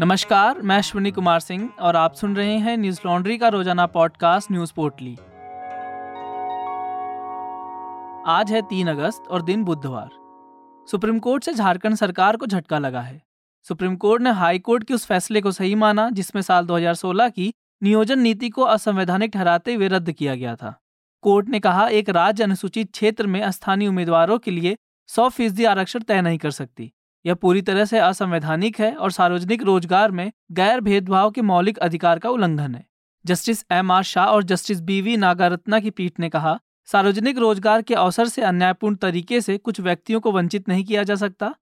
नमस्कार, मैं अश्विनी कुमार सिंह और आप सुन रहे हैं न्यूज लॉन्ड्री का रोजाना पॉडकास्ट न्यूज पोर्टली। आज है 3 अगस्त और दिन बुधवार। सुप्रीम कोर्ट से झारखंड सरकार को झटका लगा है। सुप्रीम कोर्ट ने हाई कोर्ट के उस फैसले को सही माना जिसमें साल 2016 की नियोजन नीति को असंवैधानिक ठहराते हुए रद्द किया गया था। कोर्ट ने कहा एक राज्य अनुसूचित क्षेत्र में स्थानीय उम्मीदवारों के लिए 100% आरक्षण तय नहीं कर सकती। यह पूरी तरह से असंवैधानिक है और सार्वजनिक रोजगार में गैर भेदभाव के मौलिक अधिकार का उल्लंघन है। जस्टिस MR शाह और जस्टिस BV नागरत्ना की पीठ ने कहा, सार्वजनिक रोजगार के अवसर से अन्यायपूर्ण तरीके से कुछ व्यक्तियों को वंचित नहीं किया जा सकता।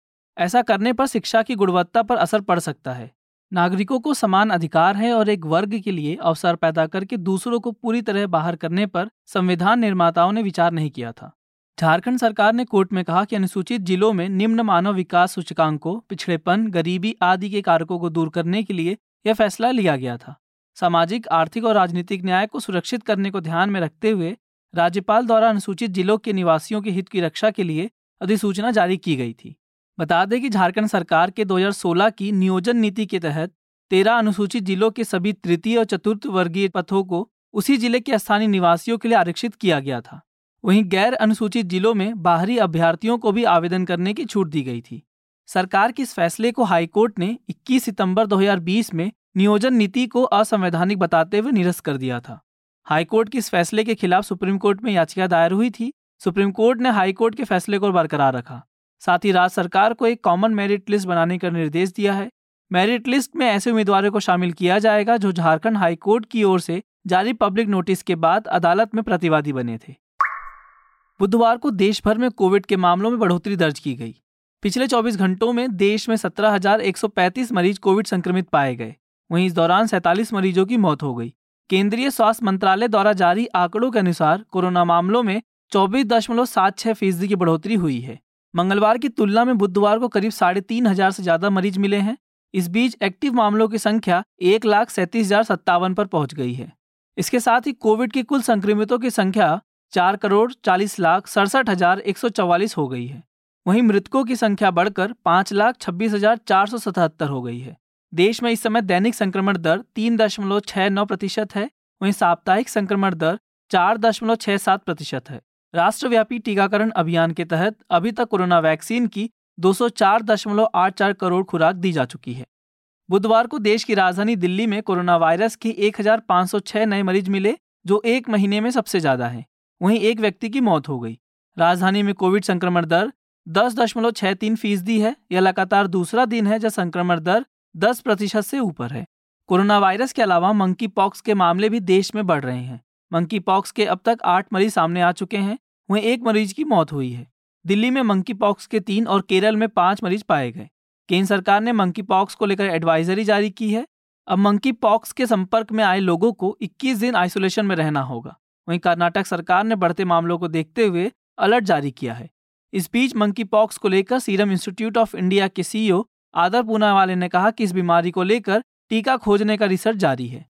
ऐसा करने पर शिक्षा की गुणवत्ता पर असर पड़ सकता है। नागरिकों को समान अधिकार है और एक वर्ग के लिए अवसर पैदा करके दूसरों को पूरी तरह बाहर करने पर संविधान निर्माताओं ने विचार नहीं किया था। झारखंड सरकार ने कोर्ट में कहा कि अनुसूचित जिलों में निम्न मानव विकास सूचकांकों, पिछड़ेपन, गरीबी आदि के कारकों को दूर करने के लिए यह फैसला लिया गया था। सामाजिक, आर्थिक और राजनीतिक न्याय को सुरक्षित करने को ध्यान में रखते हुए राज्यपाल द्वारा अनुसूचित जिलों के निवासियों के हित की रक्षा के लिए अधिसूचना जारी की गई थी। बता दें कि झारखंड सरकार के 2016 की नियोजन नीति के तहत 13 अनुसूचित जिलों के सभी तृतीय और चतुर्थ वर्गीय पथों को उसी जिले के स्थानीय निवासियों के लिए आरक्षित किया गया था। वहीं गैर अनुसूचित जिलों में बाहरी अभ्यर्थियों को भी आवेदन करने की छूट दी गई थी। सरकार के इस फैसले को हाईकोर्ट ने 21 सितंबर 2020 में नियोजन नीति को असंवैधानिक बताते हुए निरस्त कर दिया था। हाईकोर्ट के इस फैसले के खिलाफ सुप्रीम कोर्ट में याचिका दायर हुई थी। सुप्रीम कोर्ट ने हाईकोर्ट के फैसले को बरकरार रखा। साथ ही राज्य सरकार को एक कॉमन मेरिट लिस्ट बनाने का निर्देश दिया है। मेरिट लिस्ट में ऐसे उम्मीदवारों को शामिल किया जाएगा जो झारखंड हाईकोर्ट की ओर से जारी पब्लिक नोटिस के बाद अदालत में प्रतिवादी बने थे। बुधवार को देश भर में कोविड के मामलों में बढ़ोतरी दर्ज की गई। पिछले 24 घंटों में देश में 17,135 मरीज कोविड संक्रमित पाए गए। वहीं इस दौरान 47 मरीजों की मौत हो गई। केंद्रीय स्वास्थ्य मंत्रालय द्वारा जारी आंकड़ों के अनुसार कोरोना मामलों में 24.76% की बढ़ोतरी हुई है। मंगलवार की तुलना में बुधवार को करीब 3,500 से ज्यादा मरीज मिले हैं। इस बीच एक्टिव मामलों की संख्या 1,37,057 पर पहुंच गई है। इसके साथ ही कोविड के कुल संक्रमितों की संख्या 4,40,67,144 हो गई है। वहीं मृतकों की संख्या बढ़कर 5,26,477 हो गई है। देश में इस समय दैनिक संक्रमण दर 3.69% है। वहीं साप्ताहिक संक्रमण दर 4.67% है। राष्ट्रव्यापी टीकाकरण अभियान के तहत अभी तक कोरोना वैक्सीन की 204.84 करोड़ खुराक दी जा चुकी है। बुधवार को देश की राजधानी दिल्ली में कोरोना वायरस के 1,506 नए मरीज मिले, जो एक महीने में सबसे ज्यादा है। वहीं एक व्यक्ति की मौत हो गई। राजधानी में कोविड संक्रमण दर 10.63% है। यह लगातार दूसरा दिन है जब संक्रमण दर 10% से ऊपर है। कोरोना वायरस के अलावा मंकी पॉक्स के मामले भी देश में बढ़ रहे हैं। मंकी पॉक्स के अब तक 8 मरीज सामने आ चुके हैं। वहीं एक मरीज की मौत हुई है। दिल्ली में मंकी पॉक्स के 3 और केरल में 5 मरीज पाए गए। केंद्र सरकार ने मंकी पॉक्स को लेकर एडवाइजरी जारी की है। अब मंकी पॉक्स के संपर्क में आए लोगों को 21 दिन आइसोलेशन में रहना होगा। वहीं कर्नाटक सरकार ने बढ़ते मामलों को देखते हुए अलर्ट जारी किया है। इस बीच मंकी पॉक्स को लेकर सीरम इंस्टीट्यूट ऑफ इंडिया के CEO आदर पूनावाले ने कहा कि इस बीमारी को लेकर टीका खोजने का रिसर्च जारी है।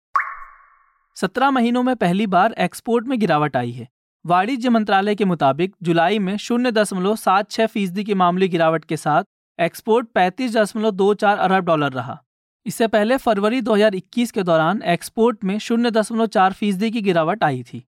17 महीनों में पहली बार एक्सपोर्ट में गिरावट आई है। वाणिज्य मंत्रालय के मुताबिक जुलाई में 0.76% की मामूली गिरावट के साथ एक्सपोर्ट 35.24 अरब डॉलर रहा। इससे पहले फरवरी 2021 के दौरान एक्सपोर्ट में 0.4% की गिरावट आई थी।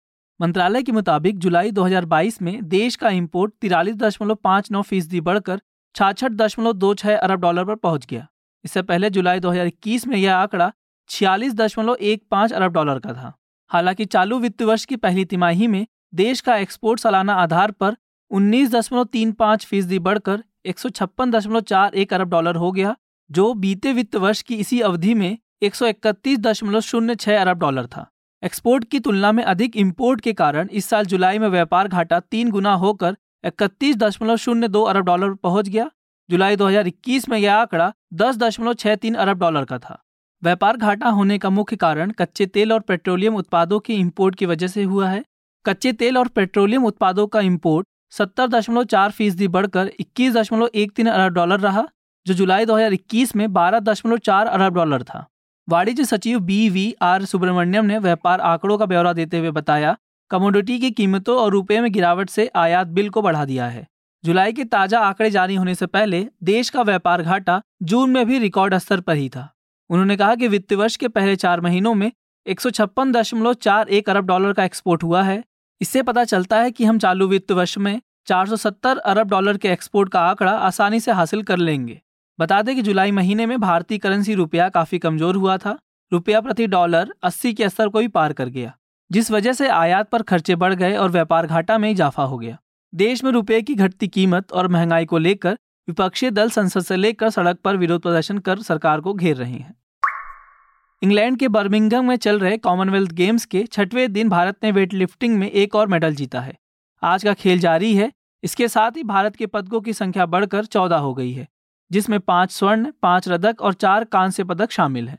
मंत्रालय के मुताबिक जुलाई 2022 में देश का इम्पोर्ट 43.59% बढ़कर 66.26 अरब डॉलर पर पहुंच गया। इससे पहले जुलाई 2021 में यह आंकड़ा 46.15 अरब डॉलर का था। हालांकि चालू वित्त वर्ष की पहली तिमाही में देश का एक्सपोर्ट सालाना आधार पर 19.35% बढ़कर 156.41 अरब डॉलर हो गया, जो बीते वित्त वर्ष की इसी अवधि में 131.06 अरब डॉलर था। एक्सपोर्ट की तुलना में अधिक इम्पोर्ट के कारण इस साल जुलाई में व्यापार घाटा 3 गुना होकर 31.02 अरब डॉलर पहुंच गया। जुलाई 2021 में यह आंकड़ा 10.63 अरब डॉलर का था। व्यापार घाटा होने का मुख्य कारण कच्चे तेल और पेट्रोलियम उत्पादों की इम्पोर्ट की वजह से हुआ है। कच्चे तेल और पेट्रोलियम उत्पादों का इम्पोर्ट 70.4% बढ़कर 21.13 अरब डॉलर रहा, जो जुलाई 2021 में 12.4 अरब डॉलर था। वाणिज्य सचिव BVR सुब्रमण्यम ने व्यापार आंकड़ों का ब्यौरा देते हुए बताया, कमोडिटी की कीमतों और रुपये में गिरावट से आयात बिल को बढ़ा दिया है। जुलाई के ताज़ा आंकड़े जारी होने से पहले देश का व्यापार घाटा जून में भी रिकॉर्ड स्तर पर ही था। उन्होंने कहा कि वित्त वर्ष के पहले 4 महीनों में 156.41 अरब डॉलर का एक्सपोर्ट हुआ है। इससे पता चलता है कि हम चालू वित्त वर्ष में 470 अरब डॉलर के एक्सपोर्ट का आंकड़ा आसानी से हासिल कर लेंगे। बता दें कि जुलाई महीने में भारतीय करेंसी रुपया काफ़ी कमज़ोर हुआ था। रुपया प्रति डॉलर 80 के स्तर को ही पार कर गया, जिस वजह से आयात पर खर्चे बढ़ गए और व्यापार घाटा में इजाफा हो गया। देश में रुपये की घटती कीमत और महंगाई को लेकर विपक्षी दल संसद से लेकर सड़क पर विरोध प्रदर्शन कर सरकार को घेर रहे हैं। इंग्लैंड के बर्मिंघम में चल रहे कॉमनवेल्थ गेम्स के 6वें दिन भारत ने वेट लिफ्टिंग में एक और मेडल जीता है। आज का खेल जारी है। इसके साथ ही भारत के पदकों की संख्या बढ़कर 14 हो गई है, जिसमें 5 स्वर्ण, 5 रजत और 4 कांस्य पदक शामिल हैं।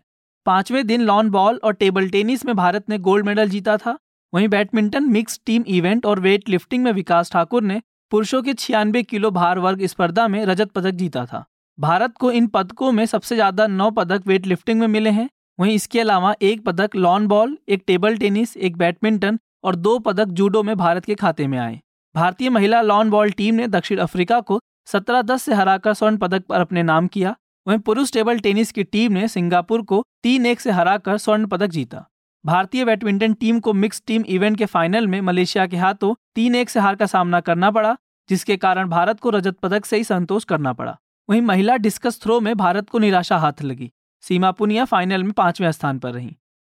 5वें दिन लॉन बॉल और टेबल टेनिस में भारत ने गोल्ड मेडल जीता था। वहीं बैडमिंटन मिक्स टीम इवेंट और वेट लिफ्टिंग में विकास ठाकुर ने पुरुषों के 96 किलो भार वर्ग स्पर्धा में रजत पदक जीता था। भारत को इन पदकों में सबसे ज़्यादा 9 पदक वेट लिफ्टिंग में मिले हैं। वहीं इसके अलावा 1 पदक lawn ball, 1 table tennis, 1 badminton और 2 पदक जूडो में भारत के खाते में आए। भारतीय महिला लॉन बॉल टीम ने दक्षिण अफ्रीका को 17-10 से हराकर स्वर्ण पदक पर अपने नाम किया। वहीं पुरुष टेबल टेनिस की टीम ने सिंगापुर को 3-1 से हराकर स्वर्ण पदक जीता। भारतीय बैडमिंटन टीम को मिक्स टीम इवेंट के फाइनल में मलेशिया के हाथों 3-1 से हार का सामना करना पड़ा, जिसके कारण भारत को रजत पदक से ही संतोष करना पड़ा। वहीं महिला डिस्कस थ्रो में भारत को निराशा हाथ लगी। सीमा पुनिया फाइनल में 5वें स्थान पर रहीं।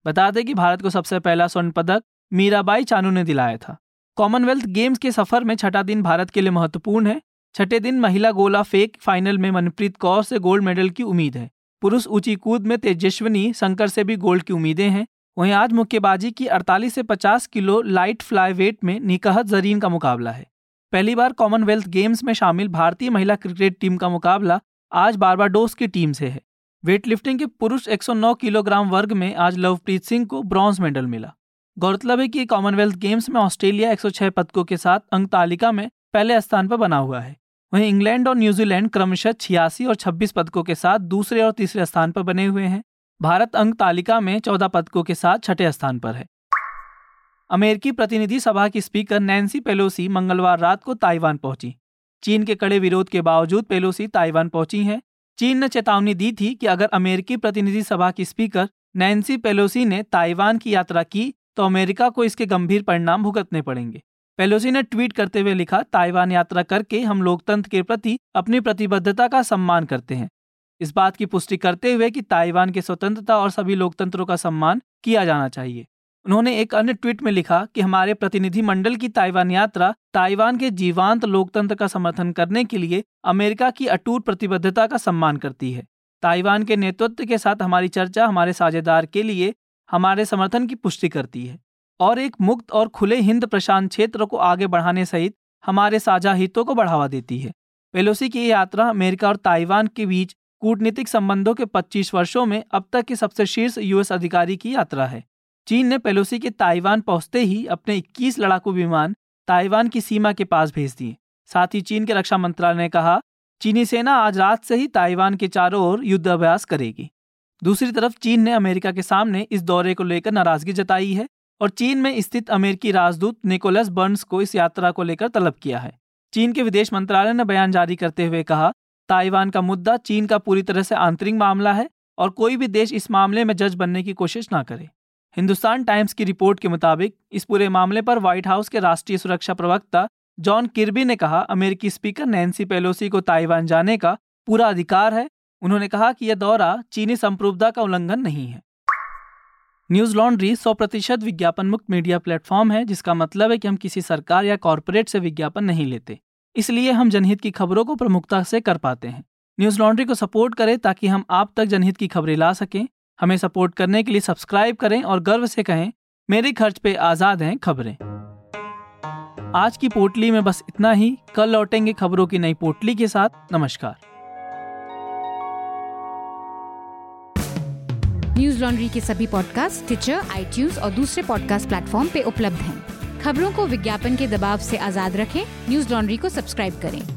बता दें कि भारत को सबसे पहला स्वर्ण पदक मीराबाई चानू ने दिलाया था। कॉमनवेल्थ गेम्स के सफर में 6ठा दिन भारत के लिए महत्वपूर्ण है। 6ठे दिन महिला गोला फेंक फाइनल में मनप्रीत कौर से गोल्ड मेडल की उम्मीद है। पुरुष ऊंची कूद में तेजश्वनी शंकर से भी गोल्ड की उम्मीदें हैं। वहीं आज मुक्केबाजी की 48 से 50 किलो लाइट फ्लाई वेट में निकहत जरीन का मुकाबला है। पहली बार कॉमनवेल्थ गेम्स में शामिल भारतीय महिला क्रिकेट टीम का मुकाबला आज बारबाडोस की टीम से है। वेटलिफ्टिंग के पुरुष 109 किलोग्राम वर्ग में आज लवप्रीत सिंह को ब्रॉन्ज मेडल मिला। गौरतलब है कि कॉमनवेल्थ गेम्स में ऑस्ट्रेलिया 106 पदकों के साथ अंक तालिका में पहले स्थान पर बना हुआ है। वहीं इंग्लैंड और न्यूजीलैंड क्रमशः 86 और 26 पदकों के साथ दूसरे और तीसरे स्थान पर बने हुए हैं। भारत अंक तालिका में 14 पदकों के साथ 6ठे स्थान पर है। अमेरिकी प्रतिनिधि सभा की स्पीकर नैन्सी पेलोसी मंगलवार रात को ताइवान पहुंची। चीन के कड़े विरोध के बावजूद पेलोसी ताइवान पहुंची हैं। चीन ने चेतावनी दी थी कि अगर अमेरिकी प्रतिनिधि सभा की स्पीकर नैन्सी पेलोसी ने ताइवान की यात्रा की तो अमेरिका को इसके गंभीर परिणाम भुगतने पड़ेंगे। पेलोसी ने ट्वीट करते हुए लिखा, ताइवान यात्रा करके हम लोकतंत्र के प्रति अपनी प्रतिबद्धता का सम्मान करते हैं। इस बात की पुष्टि करते हुए कि ताइवान के स्वतंत्रता और सभी लोकतंत्रों का सम्मान किया जाना चाहिए। उन्होंने एक अन्य ट्वीट में लिखा कि हमारे प्रतिनिधिमंडल की ताइवान यात्रा ताइवान के जीवांत लोकतंत्र का समर्थन करने के लिए अमेरिका की अटूट प्रतिबद्धता का सम्मान करती है। ताइवान के नेतृत्व के साथ हमारी चर्चा हमारे साझेदार के लिए हमारे समर्थन की पुष्टि करती है और एक मुक्त और खुले हिंद प्रशांत क्षेत्र को आगे बढ़ाने सहित हमारे साझा हितों को बढ़ावा देती है। पेलोसी की यात्रा अमेरिका और ताइवान के बीच कूटनीतिक संबंधों के 25 वर्षों में अब तक की सबसे शीर्ष यूएस अधिकारी की यात्रा है। चीन ने पेलोसी के ताइवान पहुंचते ही अपने 21 लड़ाकू विमान ताइवान की सीमा के पास भेज दिए। साथ ही चीन के रक्षा मंत्रालय ने कहा, चीनी सेना आज रात से ही ताइवान के चारों ओर युद्धाभ्यास करेगी। दूसरी तरफ चीन ने अमेरिका के सामने इस दौरे को लेकर नाराजगी जताई है और चीन में स्थित अमेरिकी राजदूत निकोलस बर्न्स को इस यात्रा को लेकर तलब किया है। चीन के विदेश मंत्रालय ने बयान जारी करते हुए कहा, ताइवान का मुद्दा चीन का पूरी तरह से आंतरिक मामला है और कोई भी देश इस मामले में जज बनने की कोशिश ना करे। हिंदुस्तान टाइम्स की रिपोर्ट के मुताबिक इस पूरे मामले पर व्हाइट हाउस के राष्ट्रीय सुरक्षा प्रवक्ता जॉन किर्बी ने कहा, अमेरिकी स्पीकर नैन्सी पेलोसी को ताइवान जाने का पूरा अधिकार है। उन्होंने कहा कि यह दौरा चीनी संप्रभुता का उल्लंघन नहीं है। न्यूज लॉन्ड्री 100% विज्ञापन मुक्त मीडिया प्लेटफॉर्म है, जिसका मतलब है कि हम किसी सरकार या कॉरपोरेट से विज्ञापन नहीं लेते। इसलिए हम जनहित की खबरों को प्रमुखता से कर पाते हैं। न्यूज लॉन्ड्री को सपोर्ट करें ताकि हम आप तक जनहित की खबरें ला सकें। हमें सपोर्ट करने के लिए सब्सक्राइब करें और गर्व से कहें, मेरे खर्च पे आज़ाद हैं खबरें। आज की पोटली में बस इतना ही। कल लौटेंगे खबरों की नई पोटली के साथ। नमस्कार। न्यूज लॉन्ड्री के सभी पॉडकास्ट टिचर, आईट्यूज और दूसरे पॉडकास्ट प्लेटफॉर्म पे उपलब्ध हैं। खबरों को विज्ञापन के दबाव से आज़ाद रखें। न्यूज लॉन्ड्री को सब्सक्राइब करें।